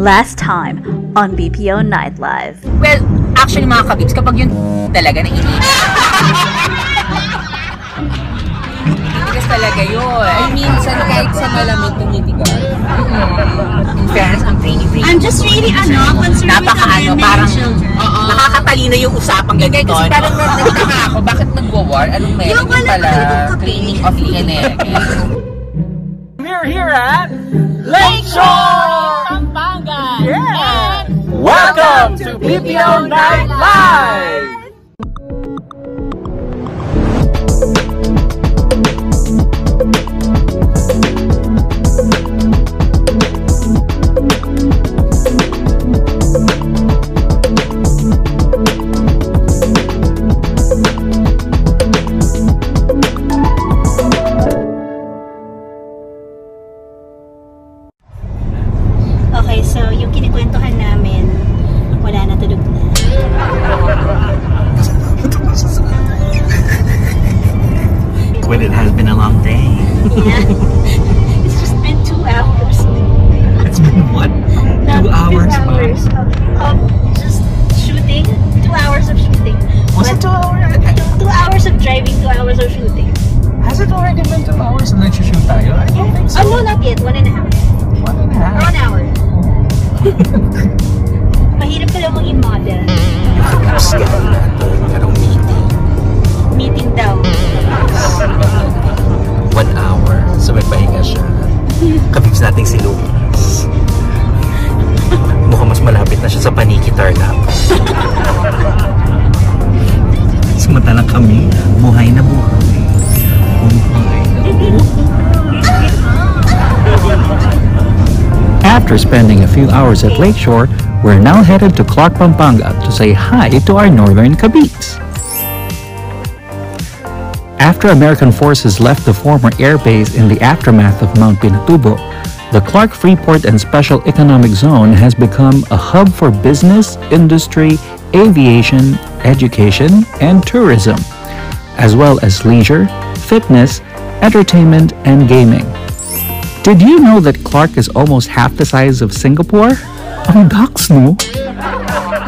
Last time on BPO Night Live. Well, actually mga kabibs, kapag yun talaga na talaga yun. I mean, sana kahit sa malamig tumitigas. In fairness, I'm pretty. I'm just really, concerned with the parang, children. Nakakatalino yung usapang ganito. Kasi parang nagtataka ako, bakit nagwo-war? Anong meron pala? Cleaning of Lieneg. We're here at LakeShore! Pampanga! Yeah! And welcome to BPO Night Live! After spending a few hours at LakeShore, we're now headed to Clark, Pampanga to say hi to our northern Kabibs. After American forces left the former air base in the aftermath of Mount Pinatubo, the Clark Freeport and Special Economic Zone has become a hub for business, industry, aviation, education, and tourism, as well as leisure, fitness, entertainment, and gaming. Did you know that Clark is almost half the size of Singapore? Ang daks, no?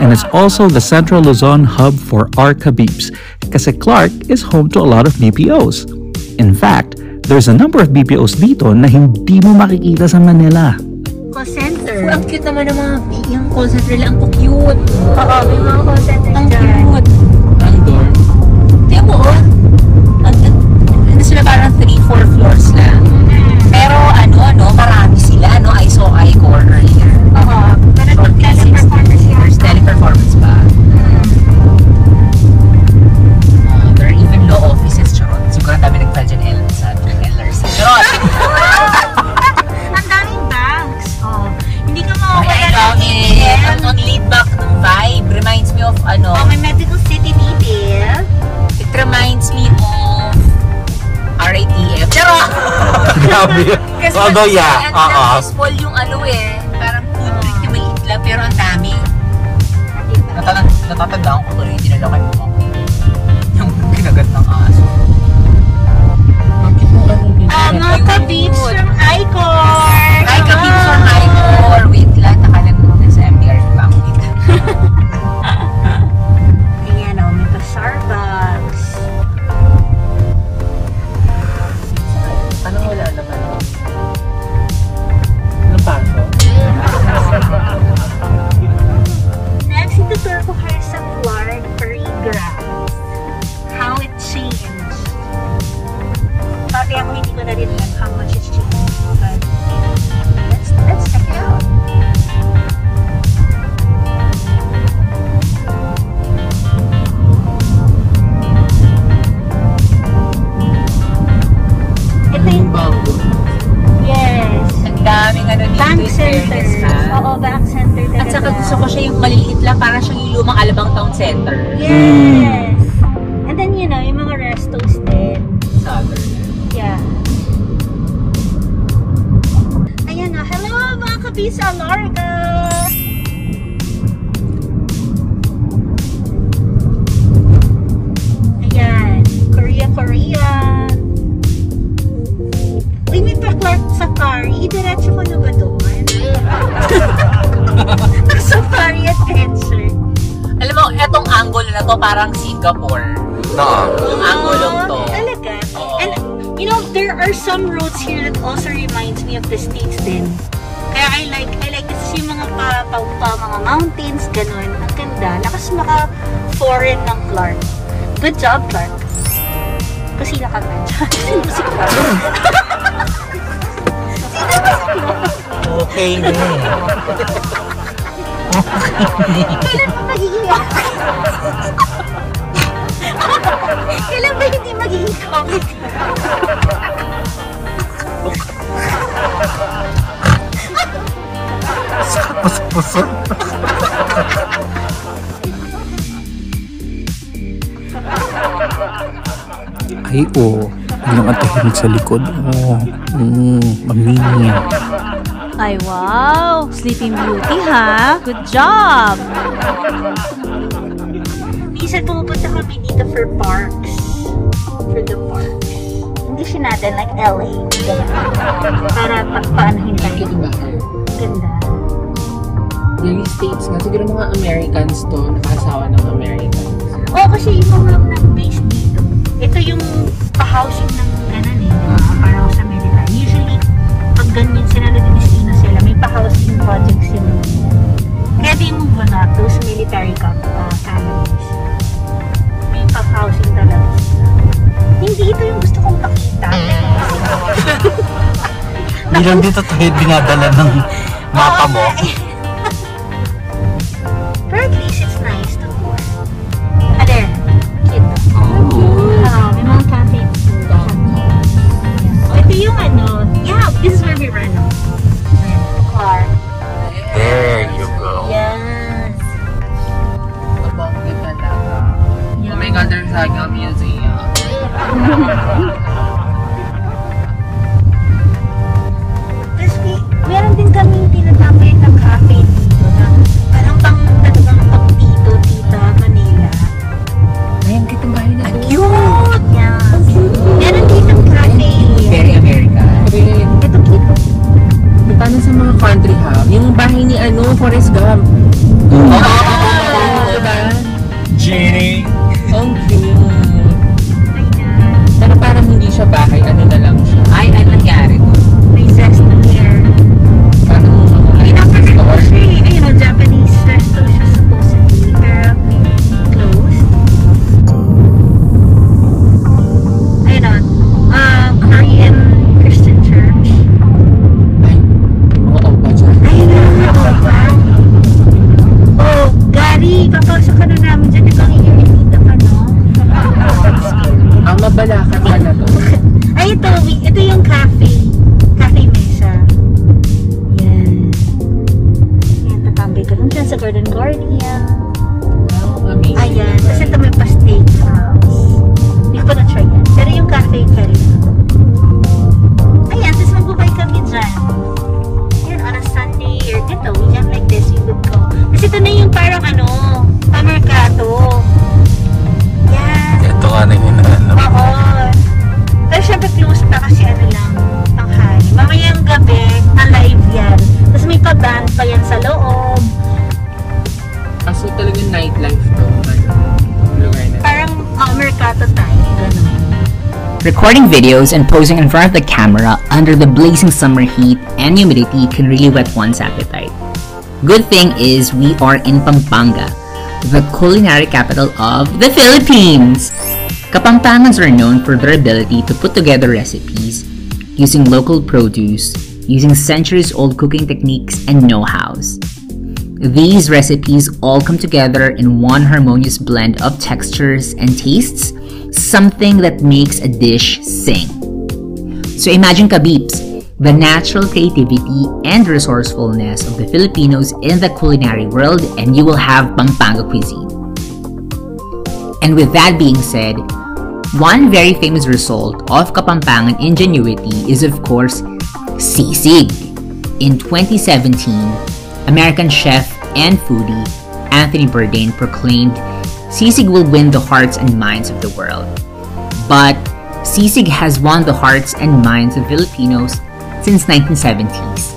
And it's also the Central Luzon hub for our Kabibs, kasi Clark is home to a lot of BPOs. In fact, there's a number of BPOs dito na hindi mo makikita sa Manila. Call center. Ang cute naman ng mga yung call center nila. Ang cute. Oo, may mga call center dyan. Ang cute. Ang cute. Tiyo mo, ano sila parang 3-4 floors lang. Pero ano, marami sila, no? I saw I go earlier. Oo. Pero teleperformance here. Teleperformance ba? There are even law offices, charot. Siguro ang dami nagpala dyan sa LRC. Charot! Ang daming banks. Oh. Hindi ka mawawala ng detail. Ang lead back ng vibe reminds me of ano. Oh, may medical city detail. It reminds me of RATF. Charot! Grabe. Although, yeah. Baseball yung ano eh. Parang food drink na maliit lang. Pero ang dami. Natatandaan ko tuloy. Dinalakan mo ako. Yung kinagat ng aso. Mga kabibs from Icor! Ay, kabibs from Icor! Wait lang. Nakalag mo na sa MDR. Bakit? Ayan o. May pa-Starbucks. Next, itutur ko kayo sa Clark Free Grounds. How it changed. Pati ako hindi ko na rin alam how much it's changed. But let's check it out. Ito yung bago. Yes. Daming ano dito. Bank center. Oo, bank center talaga. At saka gusto ko siya yung maliliit lang, para siyang yung lumang Alabang Town Center. Yes! And then, you know, yung mga restos din. Southern. Yeah. Ayan na. Hello, mga kabisa, Larga! Ayan. Korea. Limit pa Clark sa car, idiretso ko na ba doon? ko parang Singapore. No. Ang gulong to. Talaga? Oo. And you know, there are some roads here that also reminds me of the States din. Kaya I like this yung mga mga mountains, ganun. Ang ganda. Lakas maka-foreign ng Clark. Good job, Clark. Kusina ka nga. Kusina ka. Okay. Kailan pa magiging kailan ba hindi magiging comment? Pusok-pusok. Ay, oo. Ilang ang tahimik sa likod. Oo. Mamingin. Ay, wow. Sleeping Beauty, ha? Good job! Minsan pumupunta kami dito for parks. For the park. Hindi siya natin, like LA. Para pagpaanahin lang yung ganda. Yung States nga, siguro mga Americans to, nakasawa ng Americans. Oo, kasi yung mga base dito. Ito yung pa-housing ng ganun eh. Para sa America. Usually, pag ganyan sinaladinisina sila, may pa-housing projects yun. Kaya di move on up, those military families. May pa-housing talaga. Hindi ito yung gusto kong pakita. Hindi lang dito tayo binadala ng mapa mo. Pero at least it's nice to go. Ah, there. Kid. May mga cafe dito. Ito yung ano. Yeah, this is where we run. Car. There you go. Yes. Kapampangan talaga. Oh my God, there's like a museum. Tapos meron din kaming tinatapay na cafe dito na parang pang dito, tita, Manila. Ayun, kitang bahay na doon. Cute! Yes. Meron dito cafe. Very American. Ito cute. Punta na sa mga country hub. Yung bahay ni ano, Forrest Gump. Oh! Diba? Genie. Ang cute. Pero parang hindi siya bahay, ano na lang siya. Ay, ano nangyari to? May zest na here. Parang pinaka-store. Ayun, ang Japanese resto siya supposedly, pero closed. Ayun na, Korean Christian Church. Ay, mga opa dyan. Ayun na, mga opa. Oh, Gary, papasok ka na namin dyan. Ikaw ang inyong-inita ka, no? Ang mabalakan ka na to. Ay, ito yung cafe. Cafe mesa. Yan. Yan, tatambay ka rin dyan sa Garden Guardian. Wow, amazing. Ayan, kasi ito may pa-steak house. Hindi ko na-try yan. Pero yung cafe ka rin. Ayan, tapos magbubay kami dyan. Yan, on a Sunday or dito, we have like this, we would go. Kasi ito na yung parang ano, pamerkato. Ito nga na yung nanalam. Oo. Pero syempre close pa kasi ano lang, tanghali. Mamayang gabi, alive yan. Tapos may pa-band pa yan sa loob. Kaso talaga yung nightlife to. Parang mercato tayo. Ganun. Recording videos and posing in front of the camera under the blazing summer heat and humidity can really whet one's appetite. Good thing is we are in Pampanga, the culinary capital of the Philippines. Kapampangans are known for their ability to put together recipes using local produce, using centuries-old cooking techniques and know-hows. These recipes all come together in one harmonious blend of textures and tastes, something that makes a dish sing. So imagine, Kabeeps, the natural creativity and resourcefulness of the Filipinos in the culinary world, and you will have Pampanga cuisine. And with that being said, one very famous result of Kapampangan ingenuity is of course sisig. In 2017, American chef and foodie Anthony Bourdain proclaimed, "Sisig will win the hearts and minds of the world." But sisig has won the hearts and minds of Filipinos since 1970s.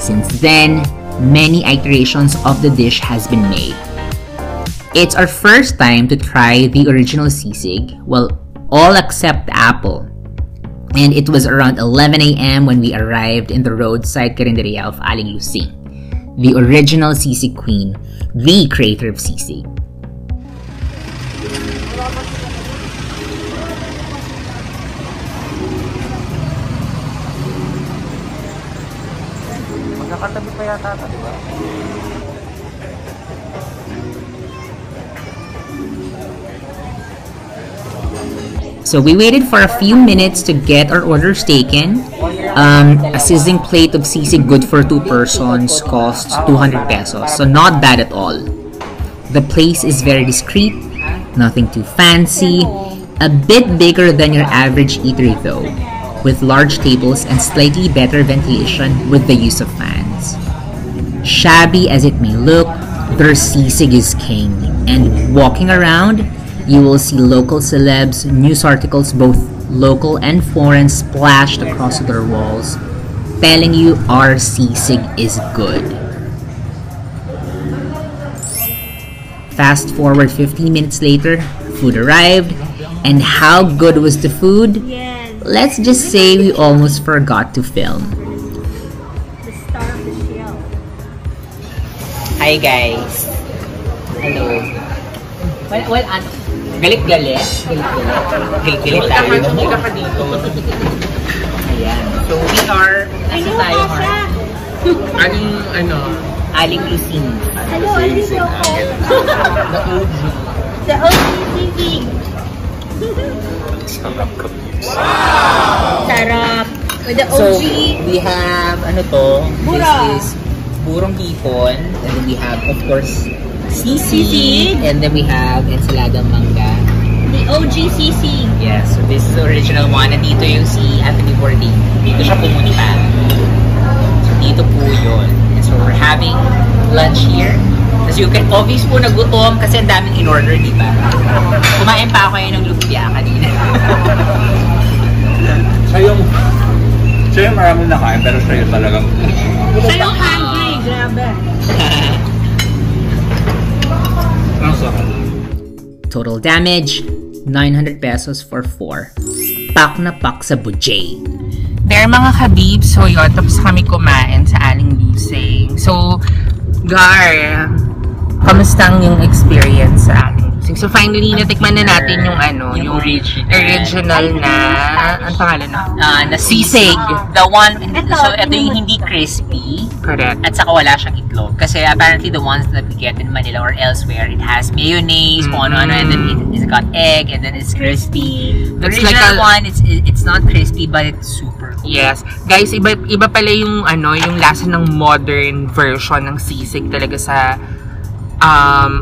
Since then, many iterations of the dish has been made. It's our first time to try the original sisig, well, all except the apple. And it was around 11 a.m. when we arrived in the roadside carinderia of Aling Lucing, the original sisig queen, the creator of sisig. Magkakatabi pa yata ka, di ba? So we waited for a few minutes to get our orders taken. A sizzling plate of sisig good for two persons costs 200 pesos. So not bad at all. The place is very discreet, nothing too fancy, a bit bigger than your average eatery though, with large tables and slightly better ventilation with the use of fans. Shabby as it may look, their sisig is king, and walking around, you will see local celebs, news articles, both local and foreign, splashed across their walls, telling you our sisig is good. Fast forward 15 minutes later, food arrived, and how good was the food? Let's just say we almost forgot to film. The star of the show. Hi guys. Hello. What ano? Galit-galit? Galit-galit tayo. Punta ka dito. Ayan. So we are, nasa tayo ha? Anong, ano? Aling Lucing. Hello, Aling Lucing. The OG. The OG sisig. Sarap kapis. Wow! Sarap. With the OG. So we have, ano to? Burong. This is burong bihon. And then we have, of course, sisig, and then we have ensalada mangga. The OG sisig. Yes, so this is the original one. And dito yung si Anthony Bourdain. Dito siya pumunta. So dito po yun. And so we're having lunch here. As you can, obvious po nagutom kasi ang daming in-order, di ba? Kumain pa ako yun ng lumpia kanina. Siya yung maraming nakain, pero siya yung talagang... Siya yung hungry, grabe. Total damage, 900 pesos for 4. Pak na pak sa budget. There mga kabib, so yun, tapos kami kumain sa Aling Lucing. So, Gar, kamustang yung experience sa Aling Lucing? So finally, natikman na natin yung ano, yung original na, ang pangalan na? Na sisig. The one, so ito yung hindi crispy. Correct. At saka wala siyang itlog. Kasi apparently the ones that we get in Manila or elsewhere, it has mayonnaise, kung ano-ano, and then it's got egg, and then it's crispy. The original one, it's not crispy, but it's super cool. Yes. Guys, iba pala yung, ano, yung lasa ng modern version ng sisig talaga sa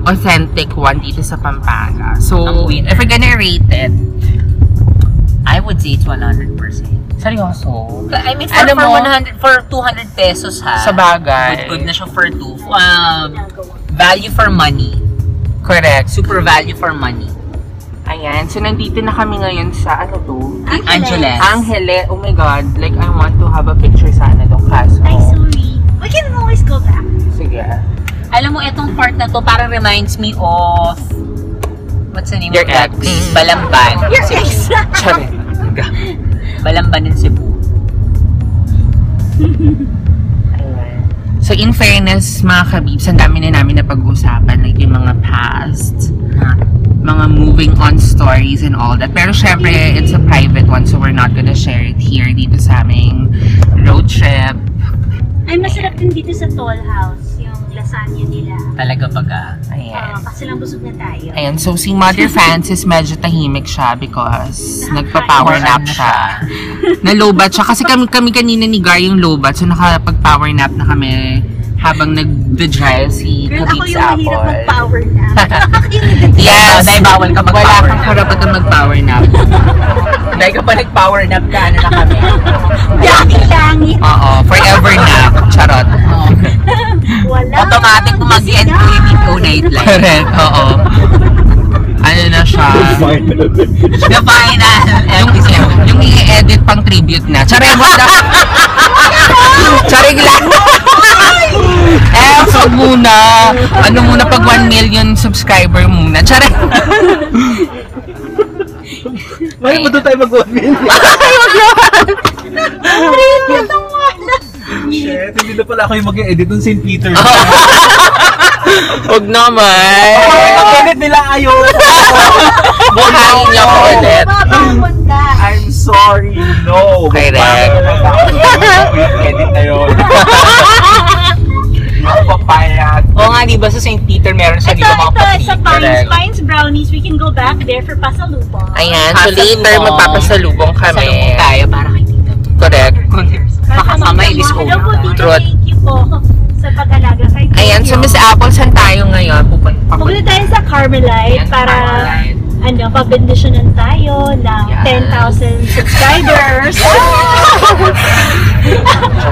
authentic one dito sa Pampanga. So, if we're gonna rate it, I would say it's 100%. Seryoso? I mean, for 200 pesos ha. Sabagay. Good na siya for 2. Value for money. Correct. Super value for money. Ayan. So, nandito na kami ngayon sa, ano to? Angeles. Angeles. Oh my God. Like, I want to have a picture sana doon. Kaso. Ay, sorry. We can always go back. Sige. Alam mo, itong part na to parang reminds me of... What's the name of that? Balamban. Your ex! Balamban in Cebu. So in fairness, mga kabibs, ang dami na namin na pag-usapan, like yung mga past, mga moving on stories and all that. Pero syempre, it's a private one, so we're not gonna share it here dito sa aming road trip. Ay, masarap din dito sa Toll House, yung lasagna nila. Talaga baga. Ayan. Kasi lang busog na tayo. Ayan, so si Mother Francis medyo tahimik siya because nagpa-power nap siya. Na-low-bat siya. Kasi kami kanina ni Gar yung low-bat, so nakapag-power nap na kami habang nag-drive si Kabib's Apple. Girl, ako yung mahirap mag-power nap. Yes! Dahil bawal ka mag-power nap. Wala kang harapat na mag-power nap. Dahil ka pa nag-power nap ka, ano na kami. Langit-langit. Oo, forever nap. Charot. Automatic kung mag-end ko yung BPO Night Live. Correct, oo. Ano na siya? The final. Yung i-edit pang tribute na. Charegla! Charegla! effort muna. Ano muna pag 1 million subscriber muna. Tsara. Bakit mo doon tayo mag 1 million? Ay, mag-1! Shit, hindi na pala ako yung mag-edit ng St. Peter. Huwag naman. Mag-edit nila ayaw. Buhayin niya ako edit. I'm sorry, no. Correct. Mag-edit na yun. Papayat. Oo nga, diba sa St. Peter meron sa dito mga patikil. Sa Pines Brownies, we can go back there for pasalubong. Ayan, so later magpapasalubong kami. Pasalubong tayo para kay Tito. Correct. Makasama ilis ko. Hello po Tito, thank you po sa pag-alaga kay Tito. Ayan, so Miss Apple, saan tayo ngayon? Pupunta tayo sa Carmelite para ano, pabendisyonan tayo ng 10,000 subscribers.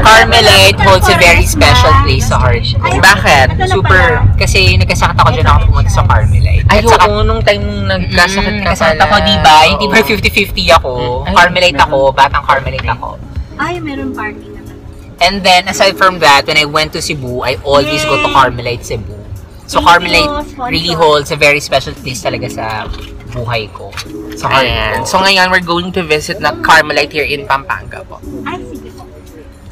Carmelite holds a very special place sa heart. Bakit? Super. Kasi nagkasakit ako dyan ako pumunta sa Carmelite. Ay, oo. Nung time mong nagkasakit ka pala. Nagkasakit ako, diba? Hindi ba 50-50 ako? Carmelite ako. Batang Carmelite ako. Ay, meron party naman. And then, aside from that, when I went to Cebu, I always go to Carmelite Cebu. So, Carmelite really holds a very special place talaga sa buhay ko. Sa heart. So, ngayon, we're going to visit na Carmelite here in Pampanga po. Ay, sige po.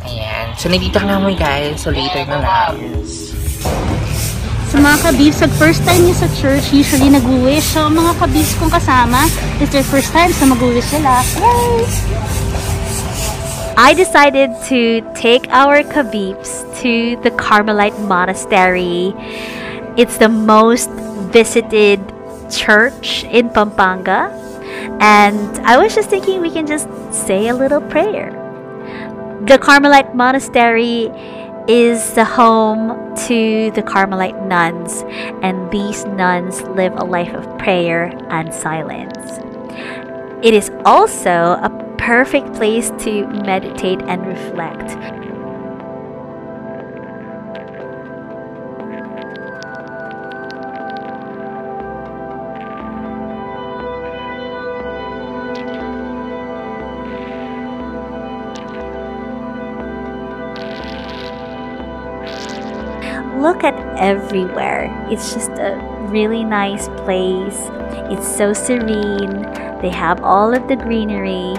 Ayan. So, nandito na mo guys. So, later na lang. So, mga kabibs, at first time niya sa church, usually nag-wish. So, mga kabibs kong kasama, it's their first time, so mag-wish nila. Yay! I decided to take our kabibs to the Carmelite Monastery. It's the most visited church in Pampanga. And I was just thinking we can just say a little prayer. The Carmelite Monastery is the home to the Carmelite nuns, and these nuns live a life of prayer and silence. It is also a perfect place to meditate and reflect. Look at everywhere. It's just a really nice place. It's so serene. They have all of the greenery.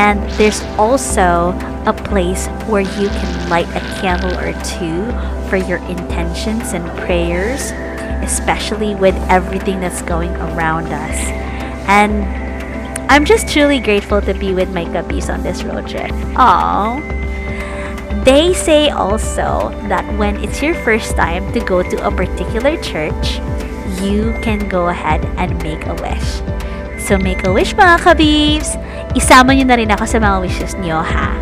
And there's also a place where you can light a candle or two for your intentions and prayers, especially with everything that's going around us. And I'm just truly grateful to be with my kabis on this road trip. Aww. They say also that when it's your first time to go to a particular church, you can go ahead and make a wish. So make a wish mga kabibs! Isama nyo na rin ako sa mga wishes nyo ha!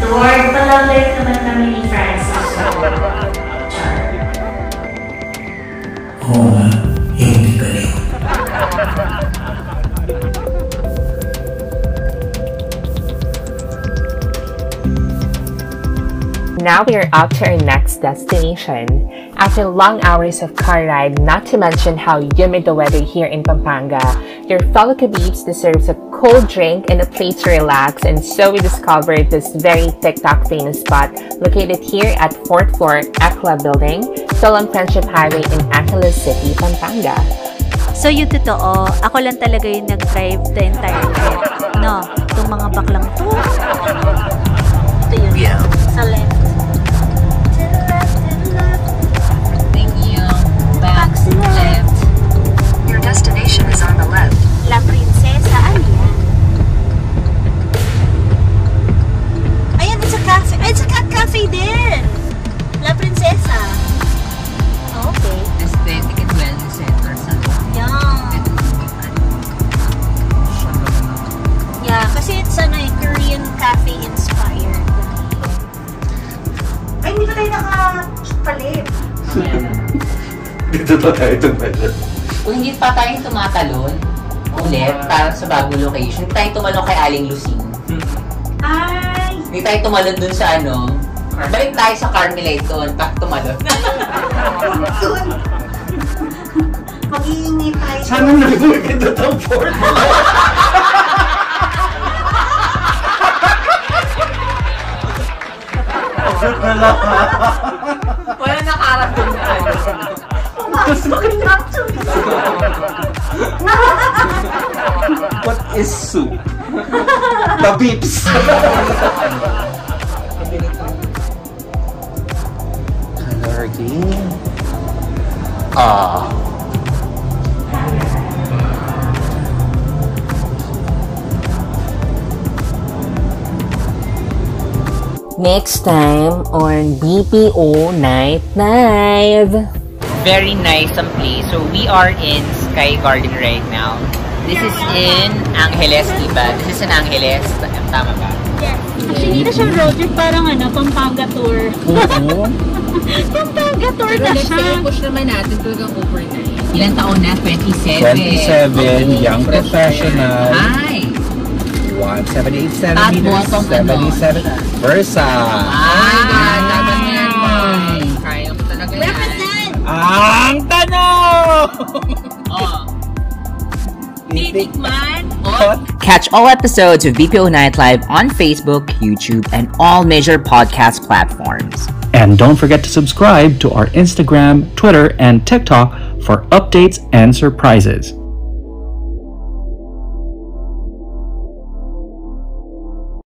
Lord, palaway naman kami ni Francis sa Lord. Oo nga, hindi ka rin. Now we are up to our next destination. After long hours of car ride, not to mention how humid the weather here in Pampanga, your fellow kabibs deserves a cold drink and a place to relax, and so we discovered this very TikTok famous spot located here at 4th floor Ekla Building, Solang Friendship Highway in Angelo City, Pampanga. So yung totoo, ako lang talaga yung nag-drive the entire trip. No, itong mga baklang to. Ito yun. Yeah. Sa left. Left. Your destination is on the left. La Princesa Alia. Ayan, it's a cafe. It's a cafe din. La Princesa. Oh, okay. Aesthetic and wellness center. Yeah. Yeah. Dito pa tayo tumalon. Kung hindi pa tayong tumatalon ulit, parang sa bagong location, hindi tayo tumalon kay Aling Lucing. Ay! Hindi tayo tumalon dun sa ano. Balik tayo sa Carmelite doon, tak tumalon. Soon! Mag-iingi tayo. Sana nag-iingi na itong formula. Wala nakaramdam na ano. Tapos makinapture. What is soup? The beeps. Allergy. Ah. Next time on BPO Night Live. Very nice some place. So we are in Sky Garden right now. This is in Angeles, diba? This is in Angeles. Tama ba? Yes. Actually, dito siya road trip. Parang ano, Pampanga tour. Oo. Pampanga tour na siya. Pero push naman natin talagang overnight. Ilang taon na? 27. Okay. Young professional. Hi. 178, 77, Versa. Ay, ganda ba yan, boy? Kaya ko talaga yan. Represent! Ang tanong! Titikman? Catch all episodes of BPO Night Live on Facebook, YouTube, and all major podcast platforms. And don't forget to subscribe to our Instagram, Twitter, and TikTok for updates and surprises.